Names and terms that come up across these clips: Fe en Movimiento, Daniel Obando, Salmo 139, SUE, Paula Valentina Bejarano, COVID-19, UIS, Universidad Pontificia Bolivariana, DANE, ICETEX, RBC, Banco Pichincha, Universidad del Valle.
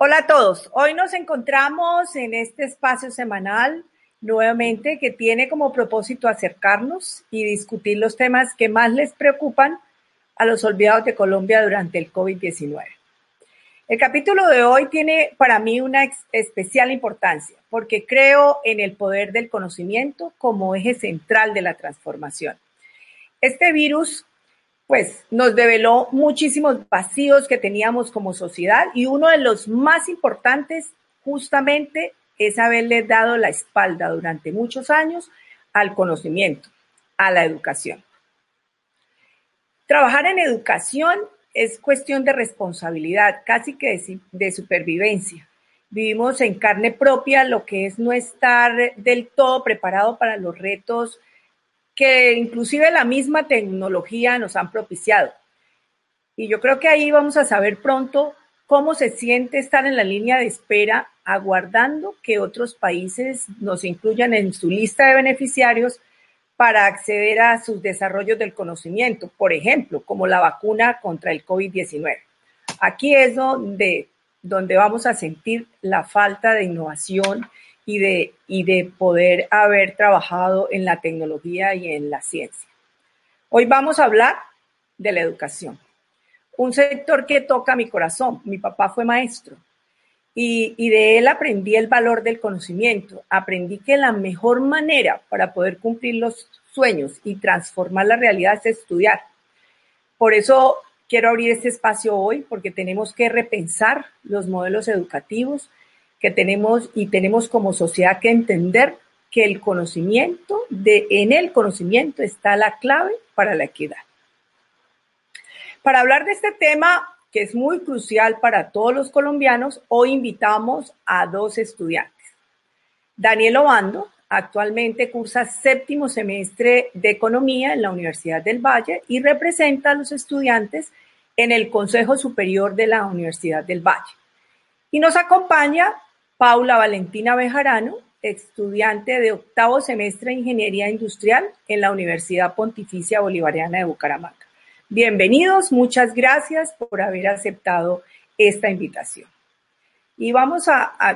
Hola a todos, hoy nos encontramos en este espacio semanal nuevamente que tiene como propósito acercarnos y discutir los temas que más les preocupan a los olvidados de Colombia durante el COVID-19. El capítulo de hoy tiene para mí una especial importancia porque creo en el poder del conocimiento como eje central de la transformación. Este virus pues nos develó muchísimos vacíos que teníamos como sociedad y uno de los más importantes justamente es haberle dado la espalda durante muchos años al conocimiento, a la educación. Trabajar en educación es cuestión de responsabilidad, casi que de supervivencia. Vivimos en carne propia lo que es no estar del todo preparado para los retos que inclusive la misma tecnología nos han propiciado. Y yo creo que ahí vamos a saber pronto cómo se siente estar en la línea de espera, aguardando que otros países nos incluyan en su lista de beneficiarios para acceder a sus desarrollos del conocimiento, por ejemplo, como la vacuna contra el COVID-19. Aquí es donde vamos a sentir la falta de innovación y de poder haber trabajado en la tecnología y en la ciencia. Hoy vamos a hablar de la educación, un sector que toca mi corazón. Mi papá fue maestro y de él aprendí el valor del conocimiento. Aprendí que la mejor manera para poder cumplir los sueños y transformar la realidad es estudiar. Por eso quiero abrir este espacio hoy, porque tenemos que repensar los modelos educativos que tenemos como sociedad que entender que el conocimiento, en el conocimiento está la clave para la equidad. Para hablar de este tema, que es muy crucial para todos los colombianos, hoy invitamos a dos estudiantes. Daniel Obando actualmente cursa séptimo semestre de Economía en la Universidad del Valle y representa a los estudiantes en el Consejo Superior de la Universidad del Valle. Y nos acompaña Paula Valentina Bejarano, estudiante de octavo semestre de Ingeniería Industrial en la Universidad Pontificia Bolivariana de Bucaramanga. Bienvenidos, muchas gracias por haber aceptado esta invitación. Y vamos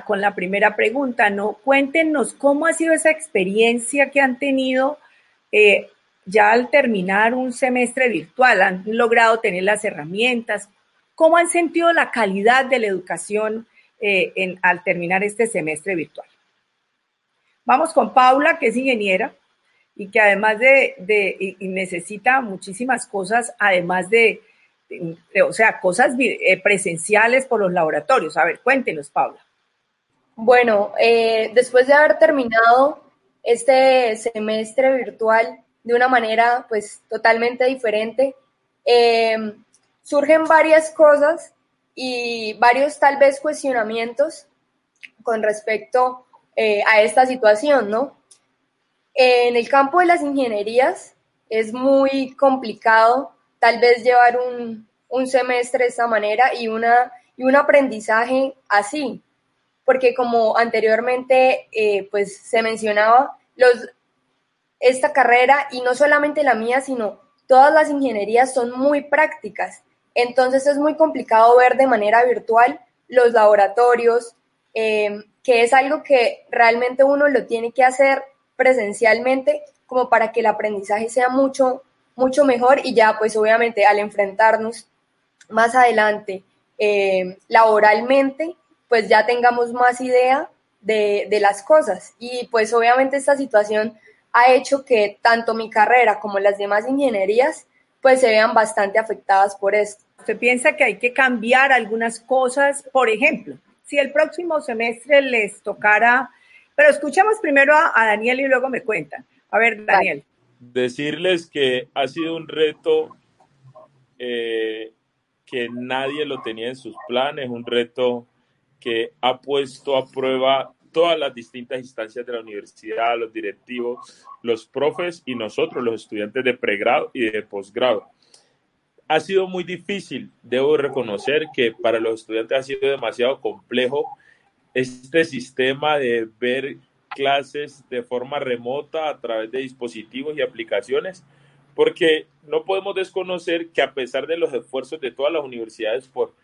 con la primera pregunta, ¿no? Cuéntenos cómo ha sido esa experiencia que han tenido ya al terminar un semestre virtual. ¿Han logrado tener las herramientas? ¿Cómo han sentido la calidad de la educación al terminar este semestre virtual? Vamos con Paula, que es ingeniera y que además y necesita muchísimas cosas, además cosas presenciales por los laboratorios. A ver, cuéntenos, Paula. Bueno, después de haber terminado este semestre virtual de una manera pues totalmente diferente, surgen varias cosas y varios tal vez cuestionamientos con respecto a esta situación, ¿no? En el campo de las ingenierías es muy complicado tal vez llevar un semestre de esta manera y un aprendizaje así, porque como anteriormente pues se mencionaba, esta carrera, y no solamente la mía, sino todas las ingenierías son muy prácticas. Entonces es muy complicado ver de manera virtual los laboratorios, que es algo que realmente uno lo tiene que hacer presencialmente como para que el aprendizaje sea mucho, mucho mejor, y ya pues obviamente al enfrentarnos más adelante laboralmente, pues ya tengamos más idea de las cosas. Y pues obviamente esta situación ha hecho que tanto mi carrera como las demás ingenierías pues se vean bastante afectadas por esto. ¿Usted piensa que hay que cambiar algunas cosas? Por ejemplo, si el próximo semestre les tocara... Pero escuchamos primero a Daniel y luego me cuentan. A ver, Daniel. Decirles que ha sido un reto que nadie lo tenía en sus planes, un reto que ha puesto a prueba todas las distintas instancias de la universidad, los directivos, los profes y nosotros, los estudiantes de pregrado y de posgrado. Ha sido muy difícil, debo reconocer que para los estudiantes ha sido demasiado complejo este sistema de ver clases de forma remota a través de dispositivos y aplicaciones, porque no podemos desconocer que a pesar de los esfuerzos de todas las universidades por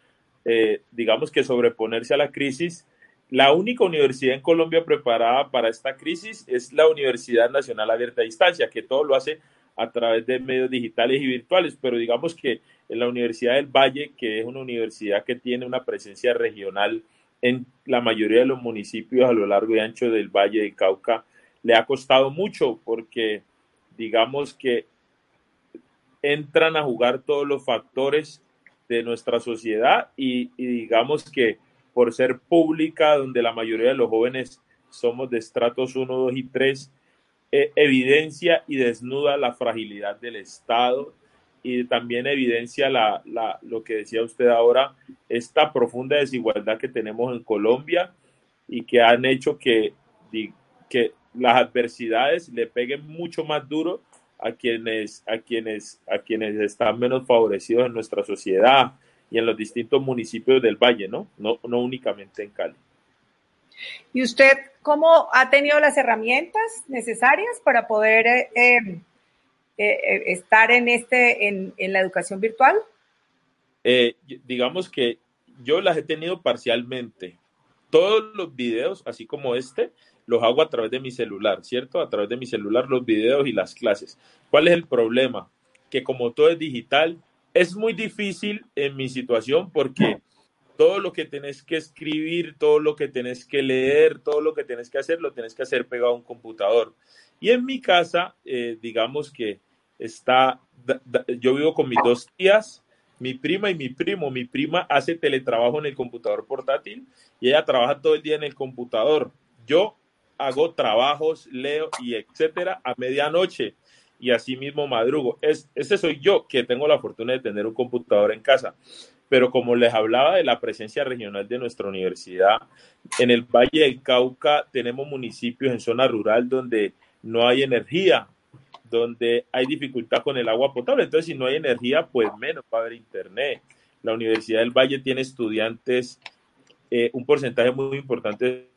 digamos que sobreponerse a la crisis. La única universidad en Colombia preparada para esta crisis es la Universidad Nacional Abierta a Distancia, que todo lo hace a través de medios digitales y virtuales, pero digamos que en la Universidad del Valle, que es una universidad que tiene una presencia regional en la mayoría de los municipios a lo largo y ancho del Valle del Cauca, le ha costado mucho porque digamos que entran a jugar todos los factores de nuestra sociedad y digamos que por ser pública, donde la mayoría de los jóvenes somos de estratos 1, 2 y 3, evidencia y desnuda la fragilidad del Estado y también evidencia lo que decía usted ahora, esta profunda desigualdad que tenemos en Colombia y que han hecho que las adversidades le peguen mucho más duro a quienes están menos favorecidos en nuestra sociedad y en los distintos municipios del Valle, no únicamente en Cali. ¿Y usted cómo ha tenido las herramientas necesarias para poder estar en la educación virtual? Digamos que yo las he tenido parcialmente. Todos los videos, así como este, los hago a través de mi celular, ¿cierto? A través de mi celular los videos y las clases. ¿Cuál es el problema? Que como todo es digital, es muy difícil en mi situación porque todo lo que tenés que escribir, todo lo que tenés que leer, todo lo tenés que hacer pegado a un computador. Y en mi casa, digamos que yo vivo con mis dos tías, mi prima y mi primo. Mi prima hace teletrabajo en el computador portátil y ella trabaja todo el día en el computador. Yo hago trabajos, leo y etcétera a medianoche y así mismo madrugo. Ese soy yo, que tengo la fortuna de tener un computador en casa. Pero como les hablaba de la presencia regional de nuestra universidad, en el Valle del Cauca tenemos municipios en zona rural donde no hay energía, donde hay dificultad con el agua potable. Entonces, si no hay energía, pues menos va a haber internet. La Universidad del Valle tiene estudiantes, un porcentaje muy importante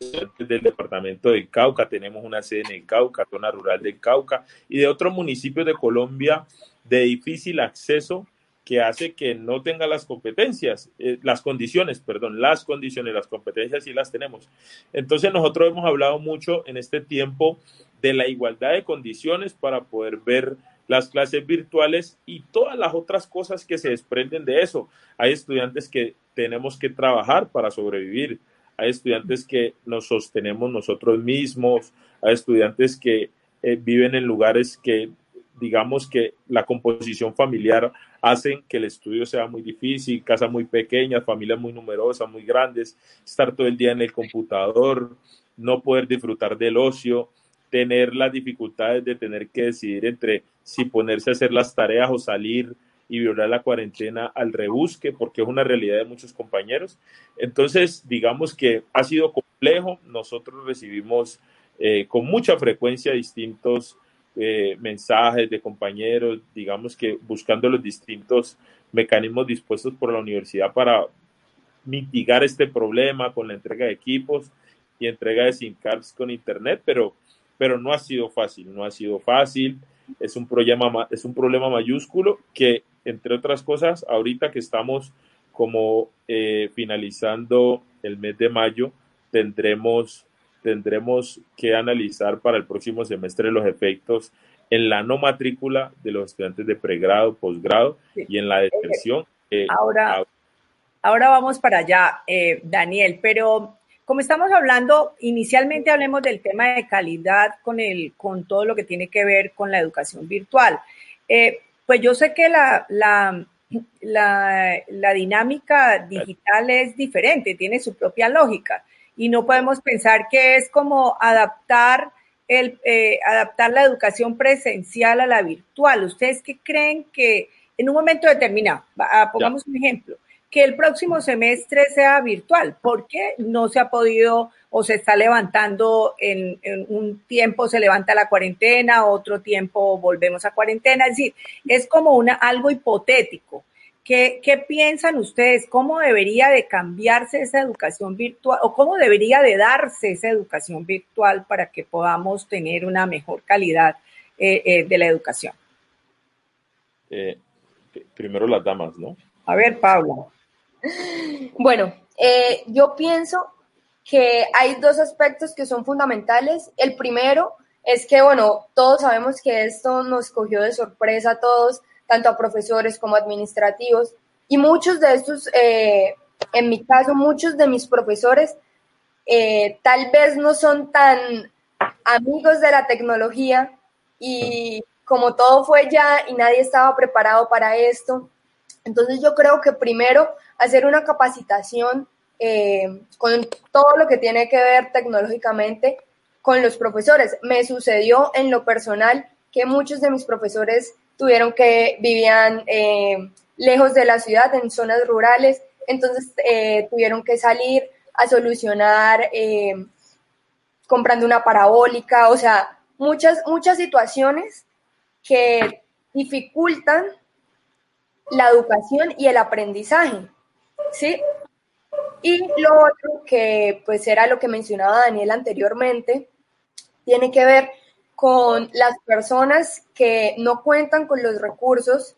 del departamento del Cauca. Tenemos una sede en el Cauca, zona rural del Cauca, y de otros municipios de Colombia de difícil acceso que hace que no tenga las competencias, las condiciones, las competencias sí las tenemos. Entonces nosotros hemos hablado mucho en este tiempo de la igualdad de condiciones para poder ver las clases virtuales y todas las otras cosas que se desprenden de eso. Hay estudiantes que tenemos que trabajar para sobrevivir, hay estudiantes que nos sostenemos nosotros mismos, hay estudiantes que viven en lugares que, digamos que la composición familiar hacen que el estudio sea muy difícil, casas muy pequeñas, familias muy numerosas, muy grandes, estar todo el día en el computador, no poder disfrutar del ocio, tener las dificultades de tener que decidir entre si ponerse a hacer las tareas o salir y violar la cuarentena al rebusque, porque es una realidad de muchos compañeros. Entonces, digamos que ha sido complejo. Nosotros recibimos con mucha frecuencia distintos mensajes de compañeros, digamos que buscando los distintos mecanismos dispuestos por la universidad para mitigar este problema con la entrega de equipos y entrega de SIM cards con internet, pero no ha sido fácil, es un problema mayúsculo que, entre otras cosas, ahorita que estamos como finalizando el mes de mayo, tendremos que analizar para el próximo semestre los efectos en la no matrícula de los estudiantes de pregrado, posgrado y en la deserción. Ahora vamos para allá, Daniel, pero como estamos hablando, inicialmente hablemos del tema de calidad con todo lo que tiene que ver con la educación virtual. Pues yo sé que la dinámica digital es diferente, tiene su propia lógica. Y no podemos pensar que es como adaptar la educación presencial a la virtual. ¿Ustedes qué creen que en un momento determinado, pongamos un ejemplo, que el próximo semestre sea virtual? ¿Por qué no se ha podido o se está levantando en un tiempo se levanta la cuarentena, otro tiempo volvemos a cuarentena? Es decir, es como algo hipotético. ¿Qué piensan ustedes? ¿Cómo debería de cambiarse esa educación virtual o cómo debería de darse esa educación virtual para que podamos tener una mejor calidad de la educación? Primero las damas, ¿no? A ver, Paula. Bueno, yo pienso que hay dos aspectos que son fundamentales. El primero es que, bueno, todos sabemos que esto nos cogió de sorpresa a todos, tanto a profesores como administrativos, y muchos de estos, en mi caso, muchos de mis profesores tal vez no son tan amigos de la tecnología, y como todo fue ya y nadie estaba preparado para esto, entonces yo creo que primero hacer una capacitación con todo lo que tiene que ver tecnológicamente con los profesores. Me sucedió en lo personal que muchos de mis profesores vivían lejos de la ciudad, en zonas rurales, entonces tuvieron que salir a solucionar comprando una parabólica, o sea, muchas situaciones que dificultan la educación y el aprendizaje, ¿sí? Y lo otro, que pues era lo que mencionaba Daniel anteriormente, tiene que ver con las personas que no cuentan con los recursos,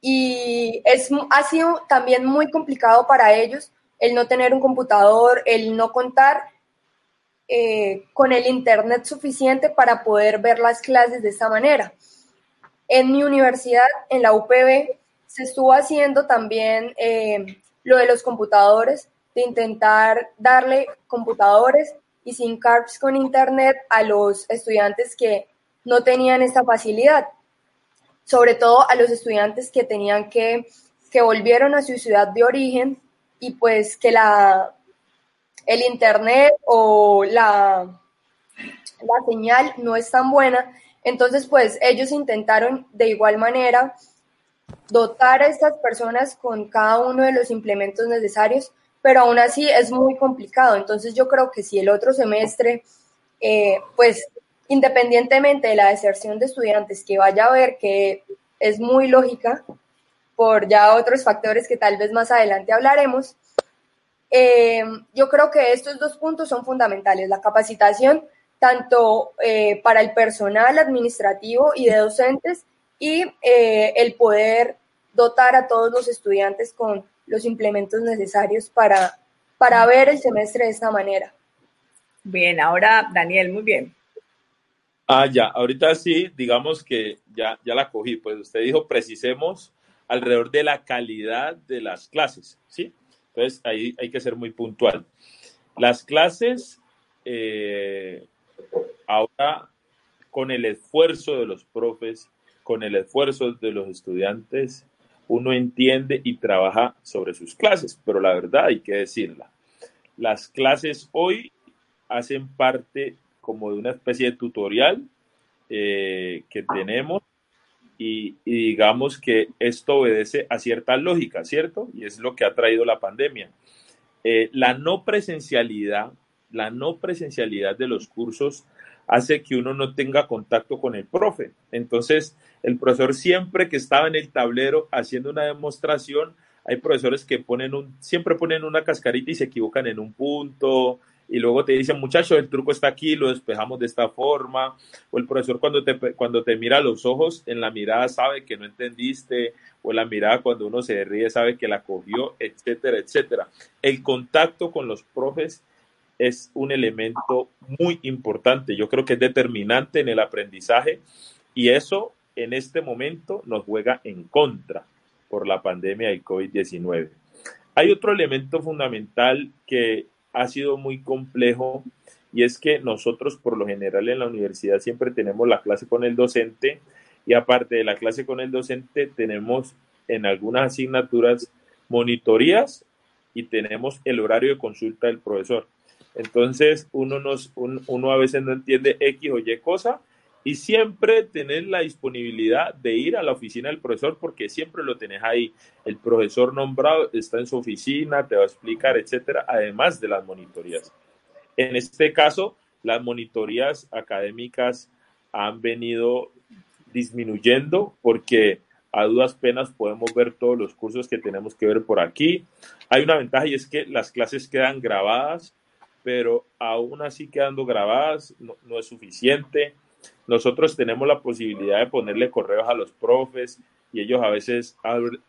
y ha sido también muy complicado para ellos el no tener un computador, el no contar con el internet suficiente para poder ver las clases de esta manera. En mi universidad, en la UPB, se estuvo haciendo también lo de los computadores, de intentar darle computadores y SIM cards con internet a los estudiantes que no tenían esta facilidad, sobre todo a los estudiantes que tenían que volvieron a su ciudad de origen, y pues que el internet o la señal no es tan buena. Entonces pues ellos intentaron de igual manera dotar a estas personas con cada uno de los implementos necesarios, pero aún así es muy complicado. Entonces yo creo que si el otro semestre, pues independientemente de la deserción de estudiantes que vaya a haber, que es muy lógica por ya otros factores que tal vez más adelante hablaremos, yo creo que estos dos puntos son fundamentales: la capacitación tanto para el personal administrativo y de docentes, y el poder dotar a todos los estudiantes con los implementos necesarios para ver el semestre de esta manera. Bien, ahora Daniel, muy bien. Ah, ya, ahorita sí, digamos que ya la cogí. Pues usted dijo, precisemos alrededor de la calidad de las clases, ¿sí? Entonces ahí hay que ser muy puntual. Las clases, ahora con el esfuerzo de los profes, con el esfuerzo de los estudiantes, uno entiende y trabaja sobre sus clases, pero la verdad hay que decirla. Las clases hoy hacen parte como de una especie de tutorial que tenemos, y digamos que esto obedece a cierta lógica, ¿cierto? Y es lo que ha traído la pandemia. La no presencialidad de los cursos hace que uno no tenga contacto con el profe. Entonces, el profesor siempre que estaba en el tablero haciendo una demostración, hay profesores que siempre ponen una cascarita y se equivocan en un punto, y luego te dicen, muchacho, el truco está aquí, lo despejamos de esta forma. O el profesor cuando te mira a los ojos, en la mirada sabe que no entendiste, o en la mirada cuando uno se ríe sabe que la cogió, etcétera, etcétera. El contacto con los profes es un elemento muy importante. Yo creo que es determinante en el aprendizaje, y eso en este momento nos juega en contra por la pandemia del COVID-19. Hay otro elemento fundamental que ha sido muy complejo, y es que nosotros por lo general en la universidad siempre tenemos la clase con el docente, y aparte de la clase con el docente tenemos en algunas asignaturas monitorías y tenemos el horario de consulta del profesor. Entonces uno a veces no entiende X o Y cosa, y siempre tener la disponibilidad de ir a la oficina del profesor, porque siempre lo tenés ahí. El profesor nombrado está en su oficina, te va a explicar, etcétera, además de las monitorías. En este caso, las monitorías académicas han venido disminuyendo, porque a duras penas podemos ver todos los cursos que tenemos que ver por aquí. Hay una ventaja, y es que las clases quedan grabadas, pero aún así quedando grabadas no es suficiente. Nosotros tenemos la posibilidad de ponerle correos a los profes y ellos a veces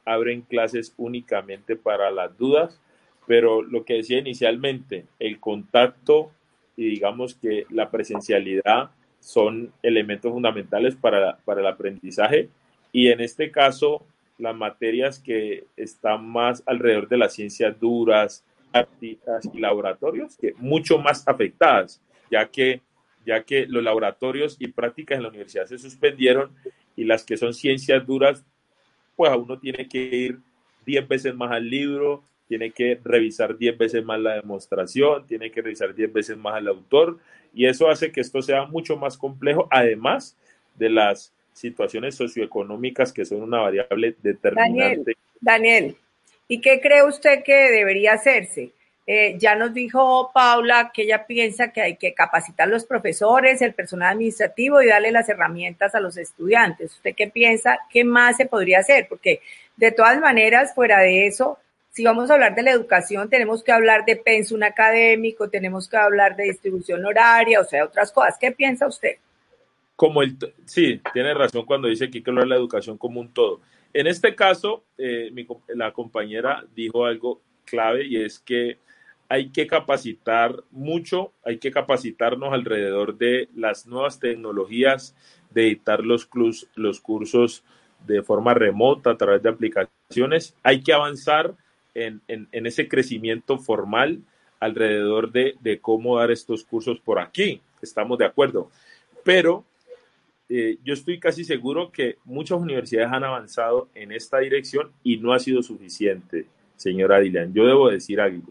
abren clases únicamente para las dudas, pero lo que decía inicialmente, el contacto y digamos que la presencialidad son elementos fundamentales para el aprendizaje, y en este caso las materias que están más alrededor de las ciencias duras, prácticas y laboratorios, que mucho más afectadas, ya que los laboratorios y prácticas en la universidad se suspendieron, y las que son ciencias duras, pues a uno tiene que ir 10 veces más al libro, tiene que revisar 10 veces más la demostración, tiene que revisar 10 veces más al autor, y eso hace que esto sea mucho más complejo, además de las situaciones socioeconómicas que son una variable determinante. Daniel, ¿y qué cree usted que debería hacerse? Ya nos dijo Paula que ella piensa que hay que capacitar a los profesores, el personal administrativo y darle las herramientas a los estudiantes. ¿Usted qué piensa? ¿Qué más se podría hacer? Porque de todas maneras, fuera de eso, si vamos a hablar de la educación, tenemos que hablar de pensum académico, tenemos que hablar de distribución horaria, o sea, otras cosas. ¿Qué piensa usted? Sí, tiene razón cuando dice que hay que hablar de la educación como un todo. En este caso, la compañera dijo algo clave, y es que hay que capacitar mucho, hay que capacitarnos alrededor de las nuevas tecnologías, de dictar los cursos de forma remota a través de aplicaciones. Hay que avanzar en ese crecimiento formal alrededor de cómo dar estos cursos por aquí. Estamos de acuerdo. Pero yo estoy casi seguro que muchas universidades han avanzado en esta dirección y no ha sido suficiente, señora Dylan. Yo debo decir algo.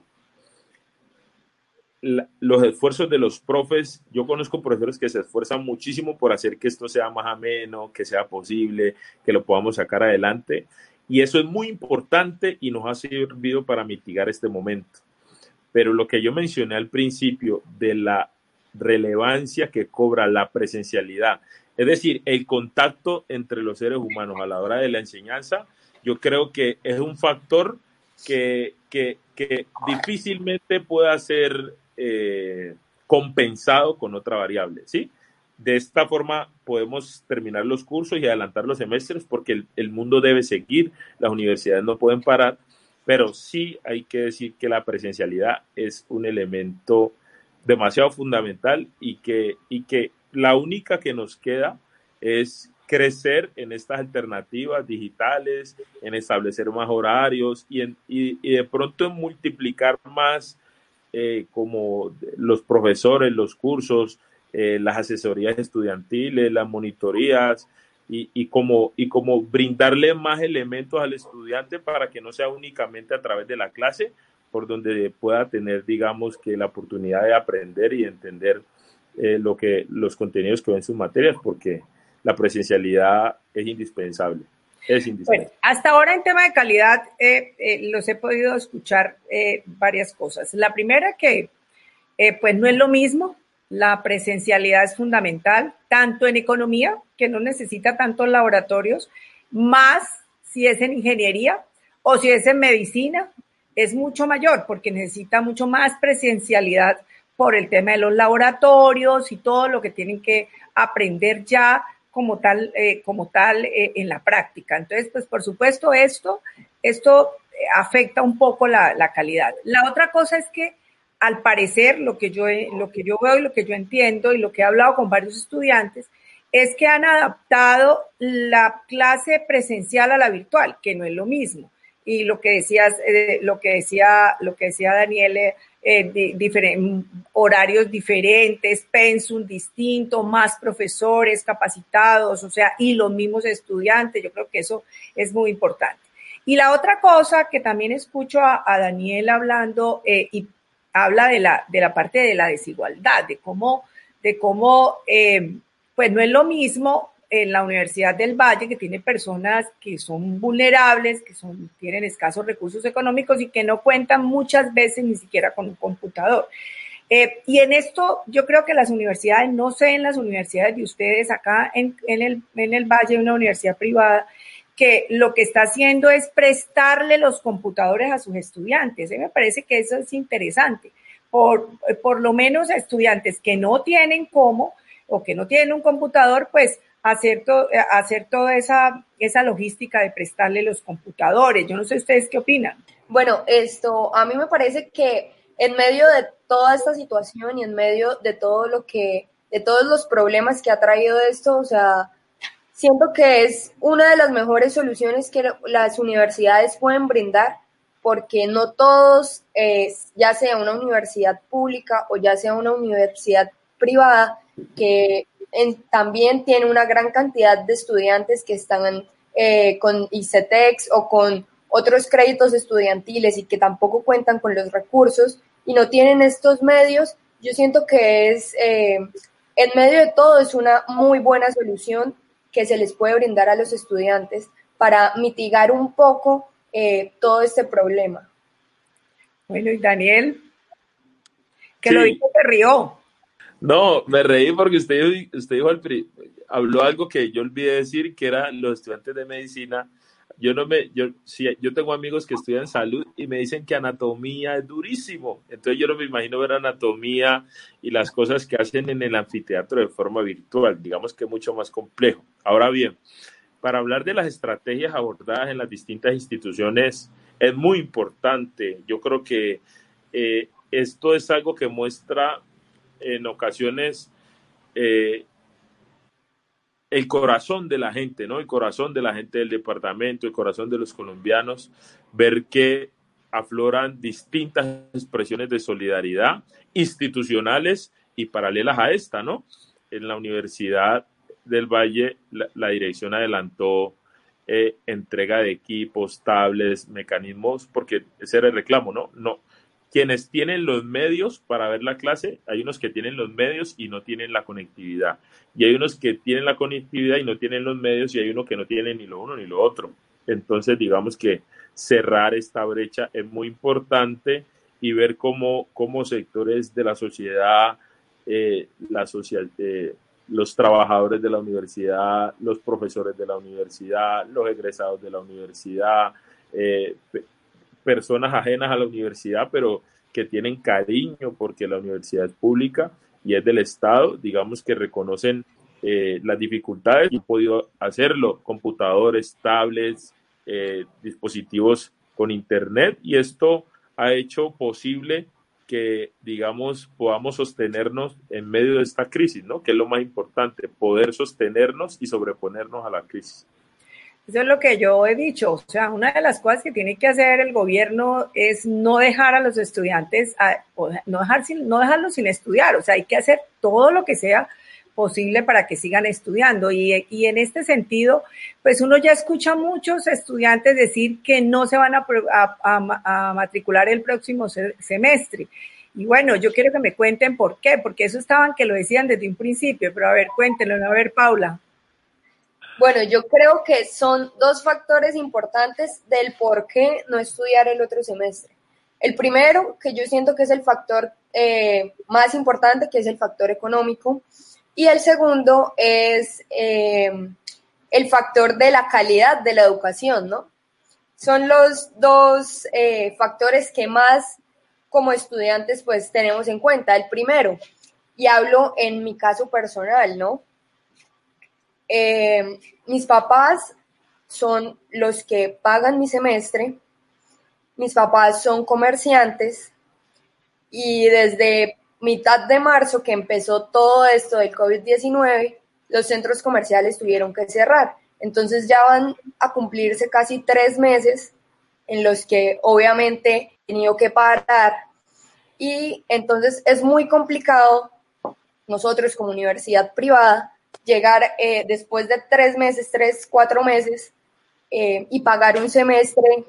Los esfuerzos de los profes, yo conozco profesores que se esfuerzan muchísimo por hacer que esto sea más ameno, que sea posible, que lo podamos sacar adelante, y eso es muy importante y nos ha servido para mitigar este momento. Pero lo que yo mencioné al principio de la relevancia que cobra la presencialidad, es decir, el contacto entre los seres humanos a la hora de la enseñanza, yo creo que es un factor que difícilmente pueda ser compensado con otra variable, ¿sí? De esta forma podemos terminar los cursos y adelantar los semestres, porque el mundo debe seguir, las universidades no pueden parar, pero sí hay que decir que la presencialidad es un elemento demasiado fundamental, y que la única que nos queda es crecer en estas alternativas digitales, en establecer más horarios y de pronto en multiplicar más como los profesores, los cursos, las asesorías estudiantiles, las monitorías y como brindarle más elementos al estudiante para que no sea únicamente a través de la clase, por donde pueda tener, digamos, que la oportunidad de aprender y de entender los contenidos que ven sus materias, porque la presencialidad es indispensable. Bueno, hasta ahora en tema de calidad los he podido escuchar varias cosas. La primera, que pues no es lo mismo, la presencialidad es fundamental, tanto en economía, que no necesita tantos laboratorios, más si es en ingeniería o si es en medicina, es mucho mayor porque necesita mucho más presencialidad por el tema de los laboratorios y todo lo que tienen que aprender ya como tal, en la práctica. Entonces, pues por supuesto esto afecta un poco la calidad. La otra cosa es que al parecer lo que yo veo y lo que yo entiendo y lo que he hablado con varios estudiantes es que han adaptado la clase presencial a la virtual, que no es lo mismo. Y lo que decía Daniel, horarios diferentes, pensum distinto, más profesores capacitados, o sea, y los mismos estudiantes. Yo creo que eso es muy importante. Y la otra cosa que también escucho a Daniel hablando, y habla de la parte de la desigualdad, de cómo pues no es lo mismo en la Universidad del Valle, que tiene personas que son vulnerables, tienen escasos recursos económicos y que no cuentan muchas veces ni siquiera con un computador. Y en esto yo creo que las universidades, no sé en las universidades de ustedes, acá en el Valle, una universidad privada, que lo que está haciendo es prestarle los computadores a sus estudiantes. Me parece que eso es interesante. Por lo menos a estudiantes que no tienen un computador, pues hacer toda esa logística de prestarle los computadores. Yo no sé ustedes qué opinan. Bueno, a mí me parece que en medio de toda esta situación y en medio de todo de todos los problemas que ha traído esto, o sea, siento que es una de las mejores soluciones que las universidades pueden brindar, porque no todos, ya sea una universidad pública o ya sea una universidad privada, que también tiene una gran cantidad de estudiantes que están con ICETEX o con otros créditos estudiantiles y que tampoco cuentan con los recursos y no tienen estos medios. Yo siento que en medio de todo, es una muy buena solución que se les puede brindar a los estudiantes para mitigar un poco todo este problema. Bueno, y Daniel, que sí. Lo dijo, se rió. No, me reí porque usted dijo habló algo que yo olvidé decir, que era los estudiantes de medicina. Yo tengo amigos que estudian salud y me dicen que anatomía es durísimo. Entonces yo no me imagino ver anatomía y las cosas que hacen en el anfiteatro de forma virtual. Digamos que es mucho más complejo. Ahora bien, para hablar de las estrategias abordadas en las distintas instituciones, es muy importante. Yo creo que esto es algo que muestra en ocasiones el corazón de la gente, ¿no? El corazón de la gente del departamento, el corazón de los colombianos, ver que afloran distintas expresiones de solidaridad institucionales y paralelas a esta, ¿no? En la Universidad del Valle, la dirección adelantó entrega de equipos, tablets, mecanismos, porque ese era el reclamo, ¿no? No. Quienes tienen los medios para ver la clase, hay unos que tienen los medios y no tienen la conectividad. Y hay unos que tienen la conectividad y no tienen los medios, y hay unos que no tienen ni lo uno ni lo otro. Entonces, digamos que cerrar esta brecha es muy importante y ver cómo sectores de la sociedad, los trabajadores de la universidad, los profesores de la universidad, los egresados de la universidad, personas ajenas a la universidad, pero que tienen cariño porque la universidad es pública y es del Estado, digamos que reconocen las dificultades y han podido hacerlo, computadores, tablets, dispositivos con internet, y esto ha hecho posible que, digamos, podamos sostenernos en medio de esta crisis, ¿no? Que es lo más importante, poder sostenernos y sobreponernos a la crisis. Eso es lo que yo he dicho, o sea, una de las cosas que tiene que hacer el gobierno es no dejar a los estudiantes, no dejarlos sin estudiar, o sea, hay que hacer todo lo que sea posible para que sigan estudiando, y en este sentido, pues uno ya escucha a muchos estudiantes decir que no se van a matricular el próximo semestre, y bueno, yo quiero que me cuenten por qué, porque eso estaban que lo decían desde un principio, pero a ver, cuéntenlo, a ver, Paula. Bueno, yo creo que son dos factores importantes del por qué no estudiar el otro semestre. El primero, que yo siento que es el factor más importante, que es el factor económico. Y el segundo es el factor de la calidad de la educación, ¿no? Son los dos factores que más como estudiantes pues tenemos en cuenta. El primero, y hablo en mi caso personal, ¿no? Mis papás son los que pagan mi semestre, mis papás son comerciantes, y desde mitad de marzo que empezó todo esto del COVID-19, los centros comerciales tuvieron que cerrar. Entonces ya van a cumplirse casi 3 meses en los que obviamente he tenido que parar, y entonces es muy complicado nosotros como universidad privada llegar después de 3 meses, 4 meses, y pagar un semestre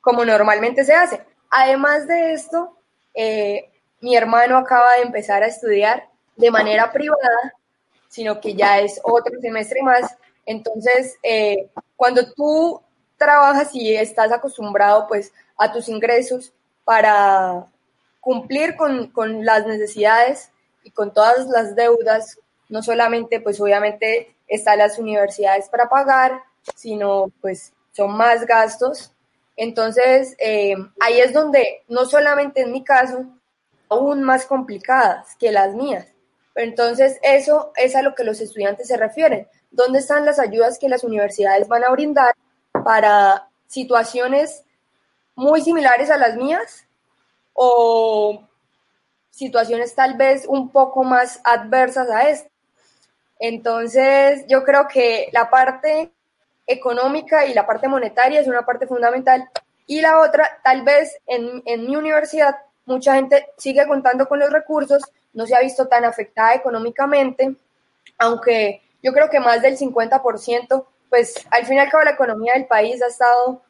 como normalmente se hace. Además de esto, mi hermano acaba de empezar a estudiar de manera privada, sino que ya es otro semestre más. Entonces, cuando tú trabajas y estás acostumbrado pues a tus ingresos para cumplir con las necesidades y con todas las deudas, no solamente, pues obviamente están las universidades para pagar, sino pues son más gastos. Entonces, ahí es donde, no solamente en mi caso, aún más complicadas que las mías, Entonces, eso es a lo que los estudiantes se refieren. ¿Dónde están las ayudas que las universidades van a brindar para situaciones muy similares a las mías o situaciones tal vez un poco más adversas a esto? Entonces, yo creo que la parte económica y la parte monetaria es una parte fundamental. Y la otra, tal vez en mi universidad, mucha gente sigue contando con los recursos, no se ha visto tan afectada económicamente, aunque yo creo que más del 50%, pues al fin y al cabo la economía del país ha estado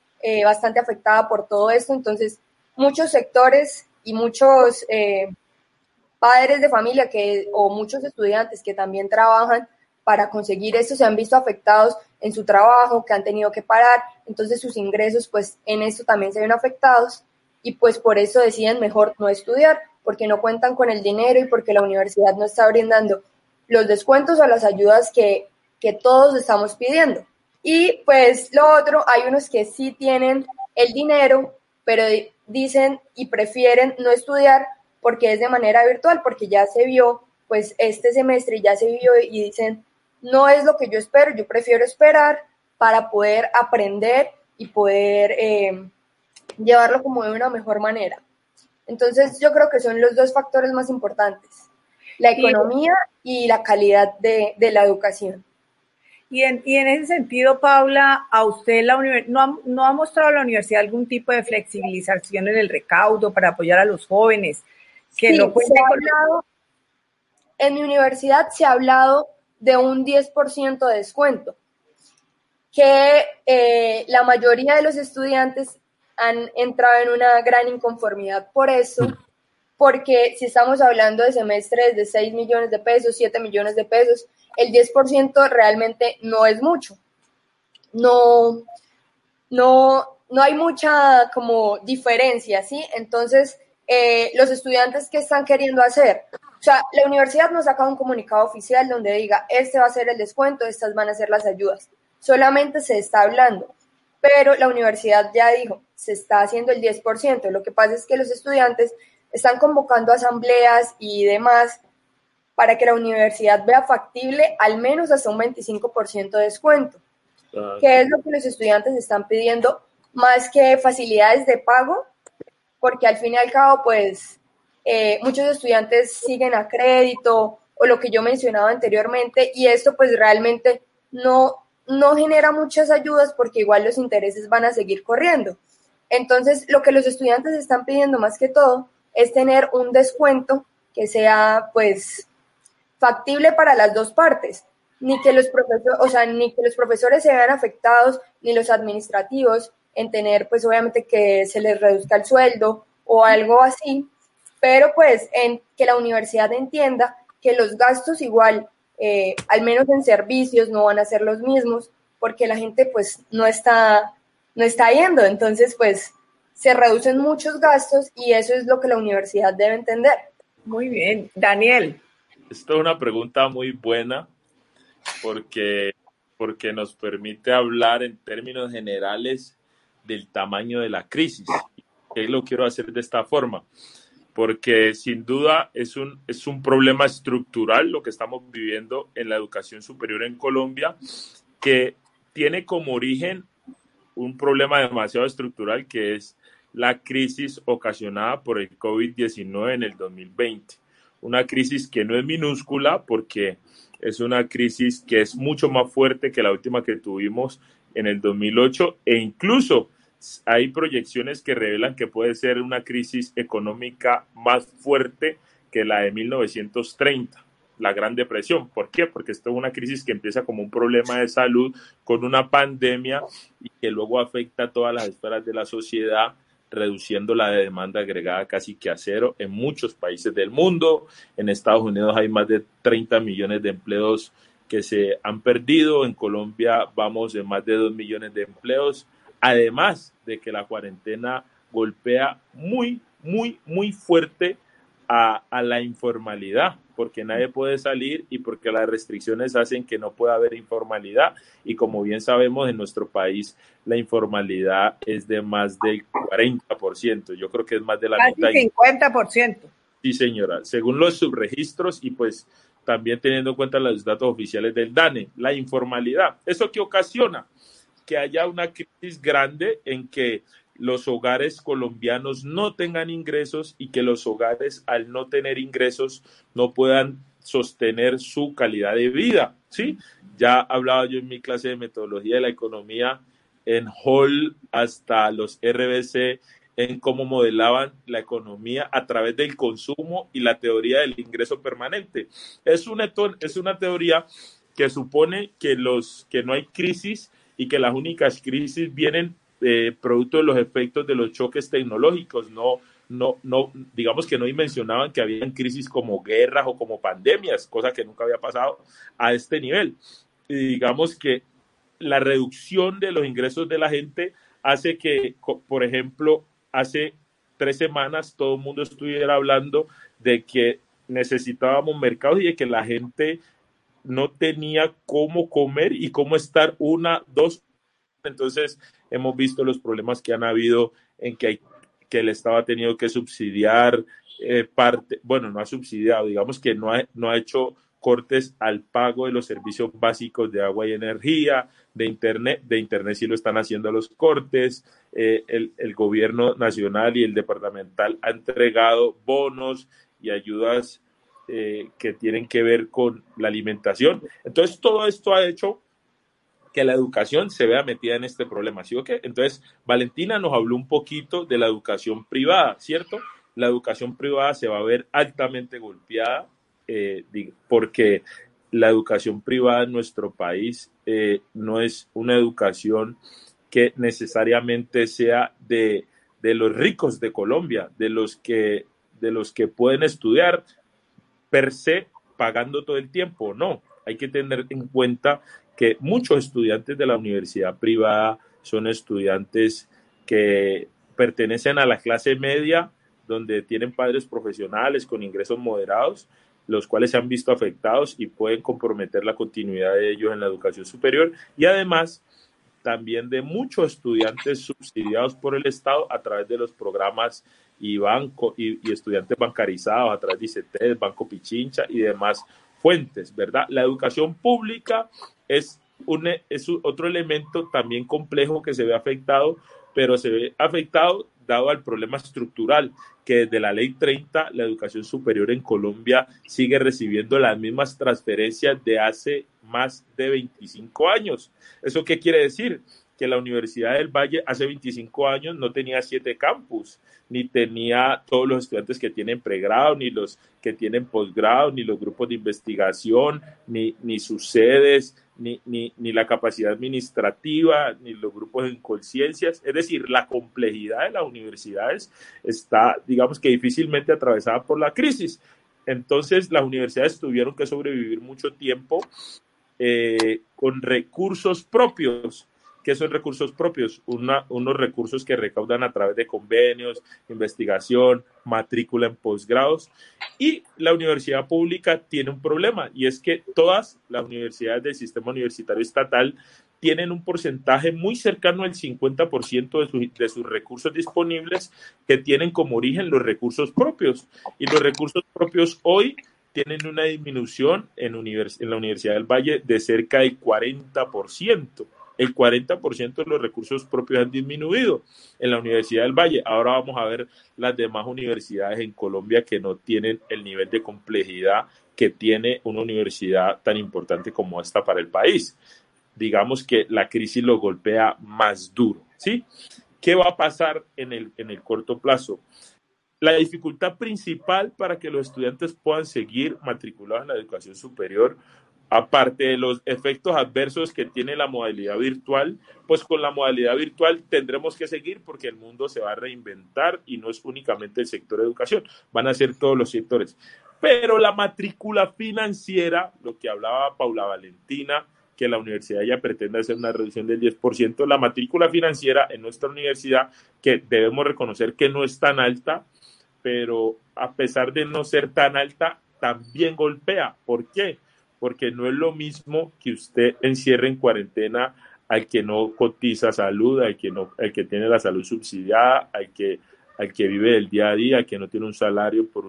bastante afectada por todo esto. Entonces, muchos sectores y muchos padres de familia o muchos estudiantes que también trabajan para conseguir esto se han visto afectados en su trabajo, que han tenido que parar, entonces sus ingresos pues en esto también se ven afectados y pues por eso deciden mejor no estudiar, porque no cuentan con el dinero y porque la universidad no está brindando los descuentos o las ayudas que todos estamos pidiendo. Y pues lo otro, hay unos que sí tienen el dinero, pero dicen y prefieren no estudiar porque es de manera virtual, porque ya se vio pues este semestre ya se vio y dicen, no es lo que yo espero, yo prefiero esperar para poder aprender y poder llevarlo como de una mejor manera. Entonces yo creo que son los dos factores más importantes, la economía y la calidad de la educación. Y en ese sentido, Paula, ¿a usted no ha mostrado la universidad algún tipo de flexibilización en el recaudo para apoyar a los jóvenes? Que sí, no cuenten con... En mi universidad se ha hablado de un 10% de descuento, que la mayoría de los estudiantes han entrado en una gran inconformidad por eso, porque si estamos hablando de semestres de 6 millones de pesos, 7 millones de pesos, el 10% realmente no es mucho. No hay mucha como diferencia, ¿sí? Entonces, los estudiantes, ¿qué están queriendo hacer? O sea, la universidad nos saca un comunicado oficial donde diga, este va a ser el descuento, estas van a ser las ayudas. Solamente se está hablando, pero la universidad ya dijo, se está haciendo el 10%. Lo que pasa es que los estudiantes están convocando asambleas y demás para que la universidad vea factible al menos hasta un 25% de descuento, que es lo que los estudiantes están pidiendo, más que facilidades de pago, porque al fin y al cabo, pues... muchos estudiantes siguen a crédito o lo que yo mencionaba anteriormente y esto pues realmente no genera muchas ayudas porque igual los intereses van a seguir corriendo. Entonces lo que los estudiantes están pidiendo más que todo es tener un descuento que sea pues factible para las dos partes, ni que los profesores se vean afectados ni los administrativos en tener pues obviamente que se les reduzca el sueldo o algo así. Pero pues en que la universidad entienda que los gastos igual, al menos en servicios, no van a ser los mismos porque la gente pues no está yendo. Entonces pues se reducen muchos gastos y eso es lo que la universidad debe entender. Muy bien. Daniel. Esto es una pregunta muy buena porque nos permite hablar en términos generales del tamaño de la crisis. Y lo quiero hacer de esta forma, porque sin duda es un problema estructural lo que estamos viviendo en la educación superior en Colombia, que tiene como origen un problema demasiado estructural que es la crisis ocasionada por el COVID-19 en el 2020. Una crisis que no es minúscula porque es una crisis que es mucho más fuerte que la última que tuvimos en el 2008 e incluso hay proyecciones que revelan que puede ser una crisis económica más fuerte que la de 1930, la Gran Depresión. ¿Por qué? Porque esto es una crisis que empieza como un problema de salud, con una pandemia y que luego afecta a todas las esferas de la sociedad, reduciendo la demanda agregada casi que a cero en muchos países del mundo. En Estados Unidos hay más de 30 millones de empleos que se han perdido. En Colombia vamos en más de 2 millones de empleos. Además de que la cuarentena golpea muy fuerte a la informalidad, porque nadie puede salir y porque las restricciones hacen que no pueda haber informalidad. Y como bien sabemos, en nuestro país la informalidad es de más del 40%. Yo creo que es más de la mitad. Casi 50%. Sí, señora, según los subregistros y pues también teniendo en cuenta los datos oficiales del DANE, la informalidad. ¿Eso qué ocasiona? Que haya una crisis grande en que los hogares colombianos no tengan ingresos y que los hogares, al no tener ingresos, no puedan sostener su calidad de vida, ¿sí? Ya hablaba yo en mi clase de metodología de la economía en Hall hasta los RBC en cómo modelaban la economía a través del consumo y la teoría del ingreso permanente. Es una teoría que supone que no hay crisis y que las únicas crisis vienen producto de los efectos de los choques tecnológicos. No, digamos que no dimensionaban que habían crisis como guerras o como pandemias, cosa que nunca había pasado a este nivel. Y digamos que la reducción de los ingresos de la gente hace que, por ejemplo, hace 3 semanas todo el mundo estuviera hablando de que necesitábamos mercados y de que la gente no tenía cómo comer y cómo estar 1, 2. Entonces hemos visto los problemas que han habido en que el Estado ha tenido que subsidiar no ha subsidiado, digamos que no ha hecho cortes al pago de los servicios básicos de agua y energía, de internet sí lo están haciendo los cortes, el gobierno nacional y el departamental han entregado bonos y ayudas que tienen que ver con la alimentación. Entonces todo esto ha hecho que la educación se vea metida en este problema, ¿sí o qué? Entonces Valentina nos habló un poquito de la educación privada, ¿cierto? La educación privada se va a ver altamente golpeada, porque la educación privada en nuestro país no es una educación que necesariamente sea de los ricos de Colombia, de los que pueden estudiar per se pagando todo el tiempo. No, hay que tener en cuenta que muchos estudiantes de la universidad privada son estudiantes que pertenecen a la clase media, donde tienen padres profesionales con ingresos moderados, los cuales se han visto afectados y pueden comprometer la continuidad de ellos en la educación superior, y además también de muchos estudiantes subsidiados por el Estado a través de los programas y estudiantes bancarizados a través de ICETEX, Banco Pichincha y demás fuentes, ¿verdad? La educación pública es otro elemento también complejo que se ve afectado, pero se ve afectado dado al problema estructural, que desde la Ley 30 la educación superior en Colombia sigue recibiendo las mismas transferencias de hace más de 25 años. ¿Eso qué quiere decir? Que la Universidad del Valle hace 25 años no tenía 7 campus, ni tenía todos los estudiantes que tienen pregrado, ni los que tienen posgrado, ni los grupos de investigación, ni sus sedes, ni la capacidad administrativa, ni los grupos en conciencias. Es decir, la complejidad de las universidades está, digamos que difícilmente atravesada por la crisis. Entonces, las universidades tuvieron que sobrevivir mucho tiempo con recursos propios. ¿Qué son recursos propios? Unos recursos que recaudan a través de convenios, investigación, matrícula en posgrados. Y la universidad pública tiene un problema, y es que todas las universidades del sistema universitario estatal tienen un porcentaje muy cercano al 50% de sus recursos disponibles que tienen como origen los recursos propios. Y los recursos propios hoy tienen una disminución en la Universidad del Valle de cerca del 40%. El 40% de los recursos propios han disminuido en la Universidad del Valle. Ahora vamos a ver las demás universidades en Colombia que no tienen el nivel de complejidad que tiene una universidad tan importante como esta para el país. Digamos que la crisis lo golpea más duro, ¿sí? ¿Qué va a pasar en el corto plazo? La dificultad principal para que los estudiantes puedan seguir matriculados en la educación superior, aparte de los efectos adversos que tiene la modalidad virtual, pues con la modalidad virtual tendremos que seguir porque el mundo se va a reinventar y no es únicamente el sector educación, van a ser todos los sectores. Pero la matrícula financiera, lo que hablaba Paula Valentina, que la universidad ya pretende hacer una reducción del 10%, la matrícula financiera en nuestra universidad, que debemos reconocer que no es tan alta, pero a pesar de no ser tan alta, también golpea. ¿Por qué? Porque no es lo mismo que usted encierre en cuarentena al que no cotiza salud, al que tiene la salud subsidiada, al que vive del día a día, al que no tiene un salario por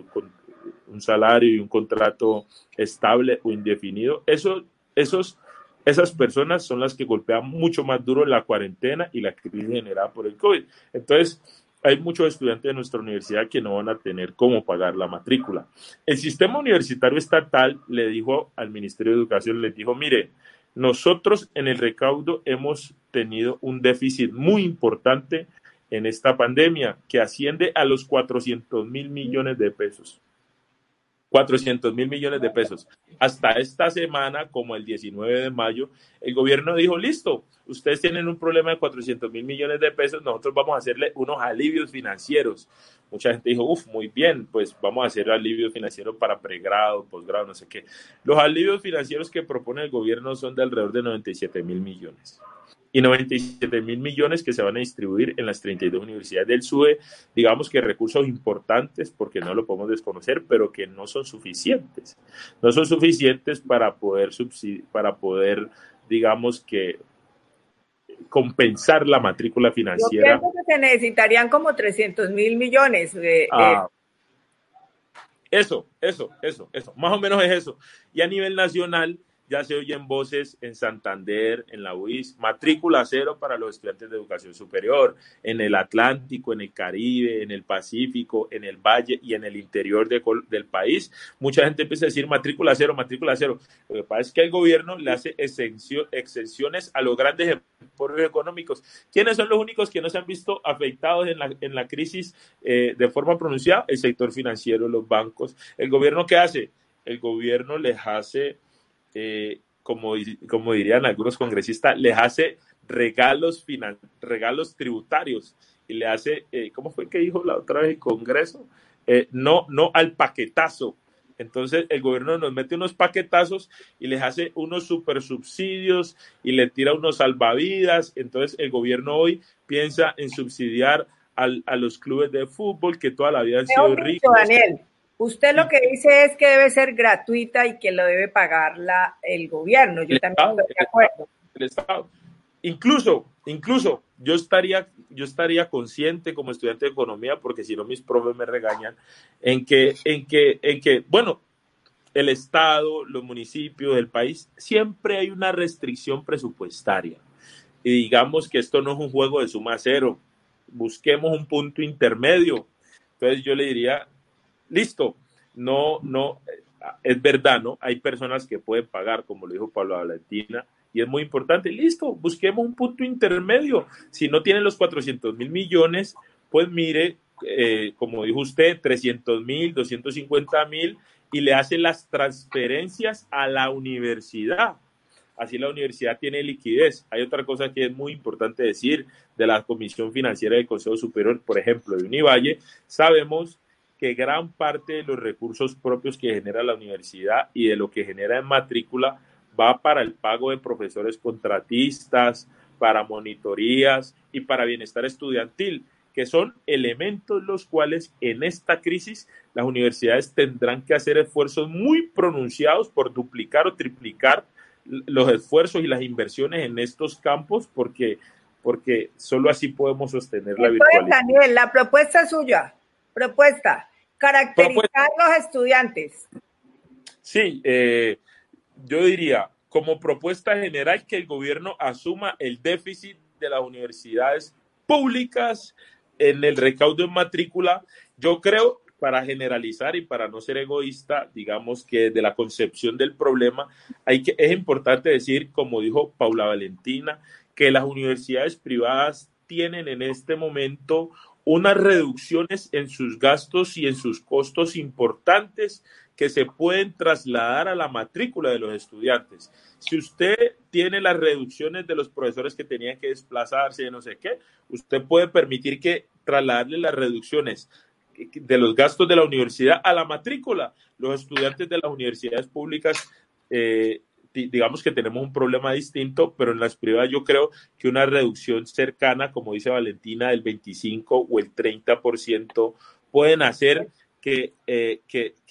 un salario y un contrato estable o indefinido. Esas personas son las que golpean mucho más duro la cuarentena y la crisis generada por el COVID. Entonces, hay muchos estudiantes de nuestra universidad que no van a tener cómo pagar la matrícula. El sistema universitario estatal le dijo al Ministerio de Educación, les dijo, mire, nosotros en el recaudo hemos tenido un déficit muy importante en esta pandemia que asciende a los 400.000 millones de pesos. 400.000 millones de pesos. Hasta esta semana, como el 19 de mayo, el gobierno dijo, listo, ustedes tienen un problema de 400.000 millones de pesos, nosotros vamos a hacerle unos alivios financieros. Mucha gente dijo, muy bien, pues vamos a hacer alivios financieros para pregrado, posgrado, no sé qué. Los alivios financieros que propone el gobierno son de alrededor de 97.000 millones. Y 97.000 millones que se van a distribuir en las 32 universidades del SUE, digamos que recursos importantes, porque no lo podemos desconocer, pero que no son suficientes. No son suficientes para poder, digamos que, compensar la matrícula financiera. Yo creo que se necesitarían como 300.000 millones. Eso, más o menos es eso. Y a nivel nacional, ya se oyen voces en Santander, en la UIS, matrícula cero para los estudiantes de educación superior, en el Atlántico, en el Caribe, en el Pacífico, en el Valle y en el interior del país. Mucha gente empieza a decir matrícula cero. Lo que pasa es que el gobierno le hace exenciones a los grandes emporios económicos. ¿Quiénes son los únicos que no se han visto afectados en la crisis de forma pronunciada? El sector financiero, los bancos. ¿El gobierno qué hace? El gobierno les hace... como dirían algunos congresistas, les hace regalos tributarios y le hace, ¿cómo fue que dijo la otra vez el Congreso? No al paquetazo. Entonces el gobierno nos mete unos paquetazos y les hace unos super subsidios y le tira unos salvavidas. Entonces el gobierno hoy piensa en subsidiar a los clubes de fútbol que toda la vida han sido ricos. Daniel, usted lo que dice es que debe ser gratuita y que lo debe pagar el gobierno. Yo también estoy de acuerdo. El Estado. Incluso yo estaría consciente como estudiante de economía, porque si no mis profes me regañan, en que el Estado, los municipios, el país, siempre hay una restricción presupuestaria. Y digamos que esto no es un juego de suma cero. Busquemos un punto intermedio. Entonces yo le diría... Listo, no, es verdad, ¿no? Hay personas que pueden pagar, como lo dijo Paula Valentina, y es muy importante. Listo, busquemos un punto intermedio. Si no tienen los 400.000 millones, pues mire, como dijo usted, 300.000, 250.000, y le hacen las transferencias a la universidad. Así la universidad tiene liquidez. Hay otra cosa que es muy importante decir de la Comisión Financiera del Consejo Superior, por ejemplo, de Univalle. Sabemos que gran parte de los recursos propios que genera la universidad y de lo que genera en matrícula va para el pago de profesores contratistas, para monitorías y para bienestar estudiantil, que son elementos los cuales en esta crisis las universidades tendrán que hacer esfuerzos muy pronunciados por duplicar o triplicar los esfuerzos y las inversiones en estos campos, porque solo así podemos sostener la virtualidad. Daniel, la propuesta es suya. Caracterizar a los estudiantes. Sí, yo diría, como propuesta general, que el gobierno asuma el déficit de las universidades públicas en el recaudo en matrícula. Yo creo, para generalizar y para no ser egoísta, digamos que de la concepción del problema, es importante decir, como dijo Paula Valentina, que las universidades privadas tienen en este momento unas reducciones en sus gastos y en sus costos importantes que se pueden trasladar a la matrícula de los estudiantes. Si usted tiene las reducciones de los profesores que tenían que desplazarse, no sé qué, usted puede permitir que trasladarle las reducciones de los gastos de la universidad a la matrícula. Los estudiantes de las universidades públicas, digamos que tenemos un problema distinto, pero en las privadas yo creo que una reducción cercana, como dice Valentina, del 25 o el 30% pueden hacer que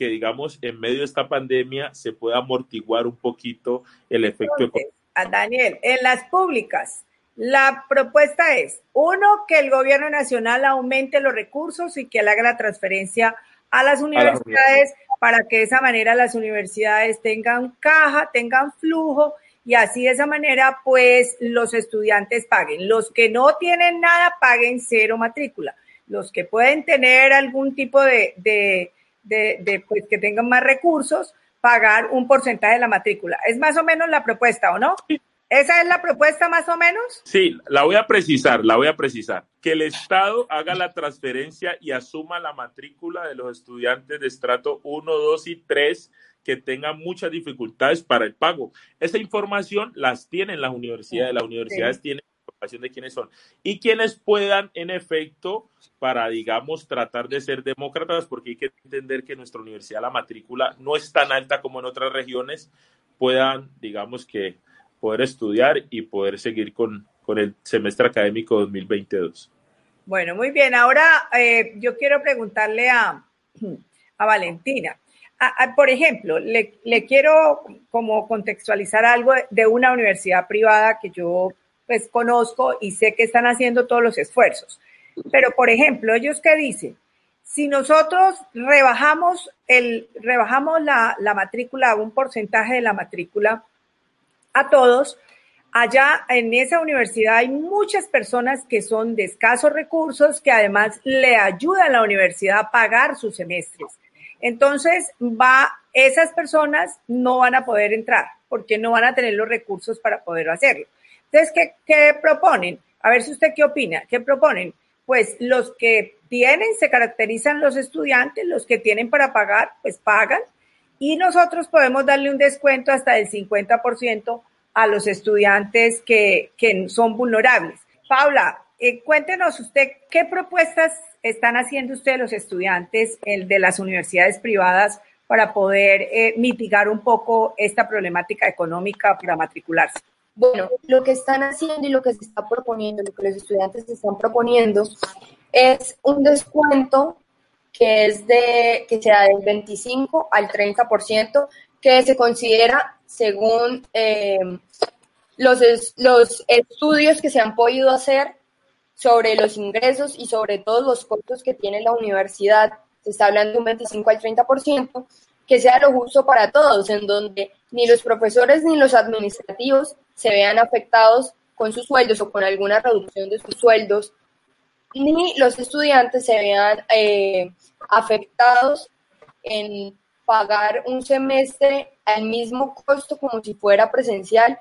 digamos, en medio de esta pandemia se pueda amortiguar un poquito el efecto. Entonces, Daniel, en las públicas, la propuesta es, uno, que el gobierno nacional aumente los recursos y que le haga la transferencia a las universidades para que de esa manera las universidades tengan caja, tengan flujo y así de esa manera pues los estudiantes paguen. Los que no tienen nada paguen cero matrícula. Los que pueden tener algún tipo de pues que tengan más recursos, pagar un porcentaje de la matrícula. ¿Es más o menos la propuesta o no? Sí. ¿Esa es la propuesta más o menos? Sí, la voy a precisar. Que el Estado haga la transferencia y asuma la matrícula de los estudiantes de estrato 1, 2 y 3 que tengan muchas dificultades para el pago. Esa información las tienen las universidades. Las universidades tienen información de quiénes son. Y quienes puedan, en efecto, para, digamos, tratar de ser demócratas, porque hay que entender que en nuestra universidad la matrícula no es tan alta como en otras regiones, puedan, digamos, que poder estudiar y poder seguir con el semestre académico 2022. Bueno, muy bien. Ahora yo quiero preguntarle a Valentina. Por ejemplo, le quiero como contextualizar algo de una universidad privada que yo pues conozco y sé que están haciendo todos los esfuerzos. Pero, por ejemplo, ellos ¿qué dicen? Si nosotros rebajamos la matrícula, un porcentaje de la matrícula a todos, allá en esa universidad hay muchas personas que son de escasos recursos que además le ayudan a la universidad a pagar sus semestres. Entonces, esas personas no van a poder entrar porque no van a tener los recursos para poder hacerlo. Entonces, ¿qué proponen? A ver si usted qué opina. ¿Qué proponen? Pues los que tienen, se caracterizan los estudiantes, los que tienen para pagar, pues pagan. Y nosotros podemos darle un descuento hasta del 50% a los estudiantes que son vulnerables. Paula, cuéntenos usted qué propuestas están haciendo ustedes los estudiantes de las universidades privadas para poder mitigar un poco esta problemática económica para matricularse. Bueno, lo que están haciendo y lo que se está proponiendo, lo que los estudiantes están proponiendo es un descuento que se da del 25 al 30%, que se considera según los estudios que se han podido hacer sobre los ingresos y sobre todos los costos que tiene la universidad. Se está hablando de un 25 al 30%, que sea lo justo para todos, en donde ni los profesores ni los administrativos se vean afectados con sus sueldos o con alguna reducción de sus sueldos, ni los estudiantes se vean afectados en pagar un semestre al mismo costo como si fuera presencial,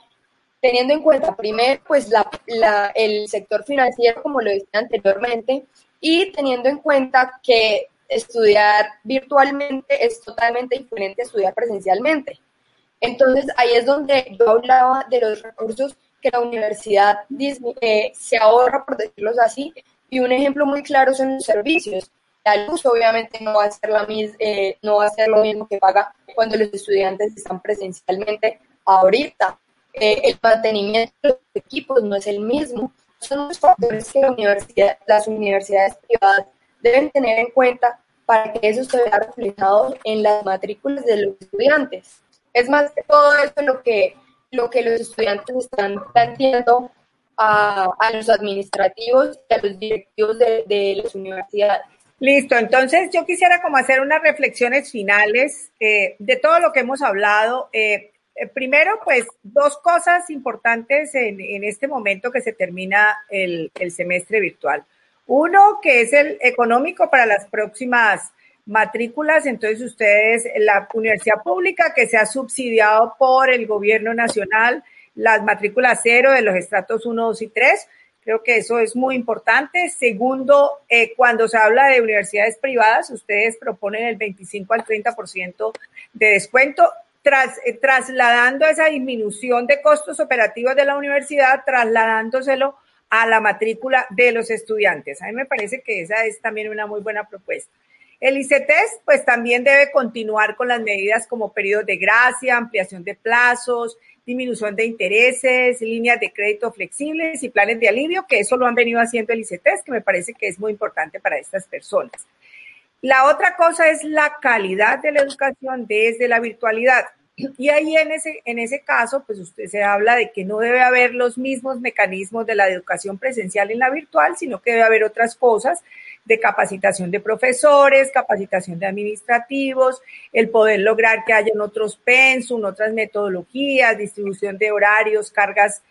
teniendo en cuenta primero pues el sector financiero, como lo decía anteriormente, y teniendo en cuenta que estudiar virtualmente es totalmente diferente a estudiar presencialmente. Entonces, ahí es donde yo hablaba de los recursos que la universidad se ahorra, por decirlos así, y un ejemplo muy claro son los servicios. La luz obviamente no va a ser lo mismo que paga cuando los estudiantes están presencialmente ahorita. El mantenimiento de los equipos no es el mismo. Son los factores que las universidades privadas deben tener en cuenta para que eso se vea reflejado en las matrículas de los estudiantes. Es más que todo esto lo que los estudiantes están planteando a los administrativos y a los directivos de las universidades. Listo, entonces yo quisiera como hacer unas reflexiones finales de todo lo que hemos hablado. Primero, pues, dos cosas importantes en este momento que se termina el semestre virtual. Uno, que es el económico para las próximas matrículas. Entonces, ustedes, la universidad pública que se ha subsidiado por el gobierno nacional, las matrículas cero de los estratos 1, 2 y 3. Creo que eso es muy importante. Segundo, cuando se habla de universidades privadas, ustedes proponen el 25 al 30% de descuento, trasladando esa disminución de costos operativos de la universidad, trasladándoselo a la matrícula de los estudiantes. A mí me parece que esa es también una muy buena propuesta. El ICETEX, pues también debe continuar con las medidas como periodos de gracia, ampliación de plazos, disminución de intereses, líneas de crédito flexibles y planes de alivio, que eso lo han venido haciendo el ICETEX, que me parece que es muy importante para estas personas. La otra cosa es la calidad de la educación desde la virtualidad. Y ahí en ese caso, pues usted se habla de que no debe haber los mismos mecanismos de la educación presencial en la virtual, sino que debe haber otras cosas de capacitación de profesores, capacitación de administrativos, el poder lograr que hayan otros pensum, otras metodologías, distribución de horarios, cargas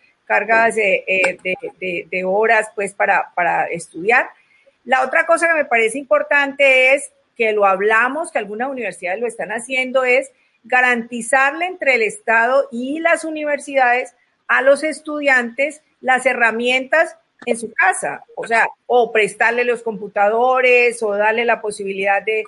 de horas, pues, para estudiar. La otra cosa que me parece importante es que lo hablamos, que algunas universidades lo están haciendo, es garantizarle entre el Estado y las universidades a los estudiantes las herramientas en su casa, o sea, o prestarle los computadores o darle la posibilidad de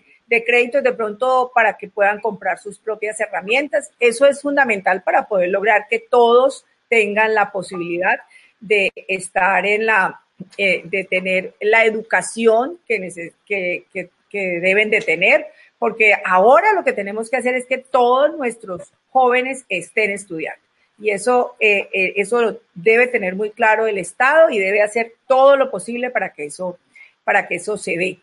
créditos de pronto para que puedan comprar sus propias herramientas. Eso es fundamental para poder lograr que todos tengan la posibilidad de estar de tener la educación que deben de tener, porque ahora lo que tenemos que hacer es que todos nuestros jóvenes estén estudiando. Y eso lo debe tener muy claro el Estado y debe hacer todo lo posible para que eso se dé.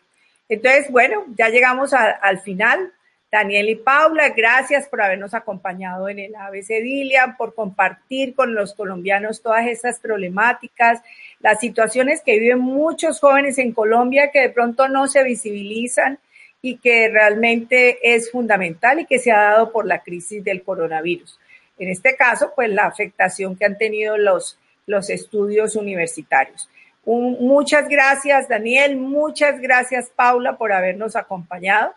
Entonces, bueno, ya llegamos al final. Daniel y Paula, gracias por habernos acompañado en el ABC Dilian, por compartir con los colombianos todas estas problemáticas, las situaciones que viven muchos jóvenes en Colombia que de pronto no se visibilizan y que realmente es fundamental y que se ha dado por la crisis del coronavirus. En este caso, pues la afectación que han tenido los estudios universitarios. Muchas gracias, Daniel, muchas gracias, Paula, por habernos acompañado.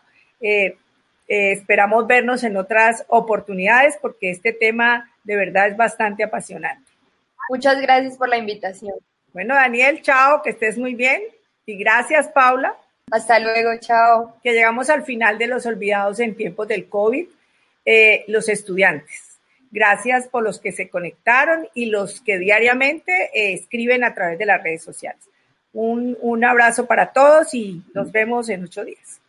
Esperamos vernos en otras oportunidades porque este tema de verdad es bastante apasionante. Muchas gracias por la invitación. Bueno, Daniel, chao, que estés muy bien. Y gracias, Paula. Hasta luego, chao. Que llegamos al final de los olvidados en tiempos del COVID, los estudiantes. Gracias por los que se conectaron y los que diariamente escriben a través de las redes sociales. Un abrazo para todos y nos vemos en 8 días.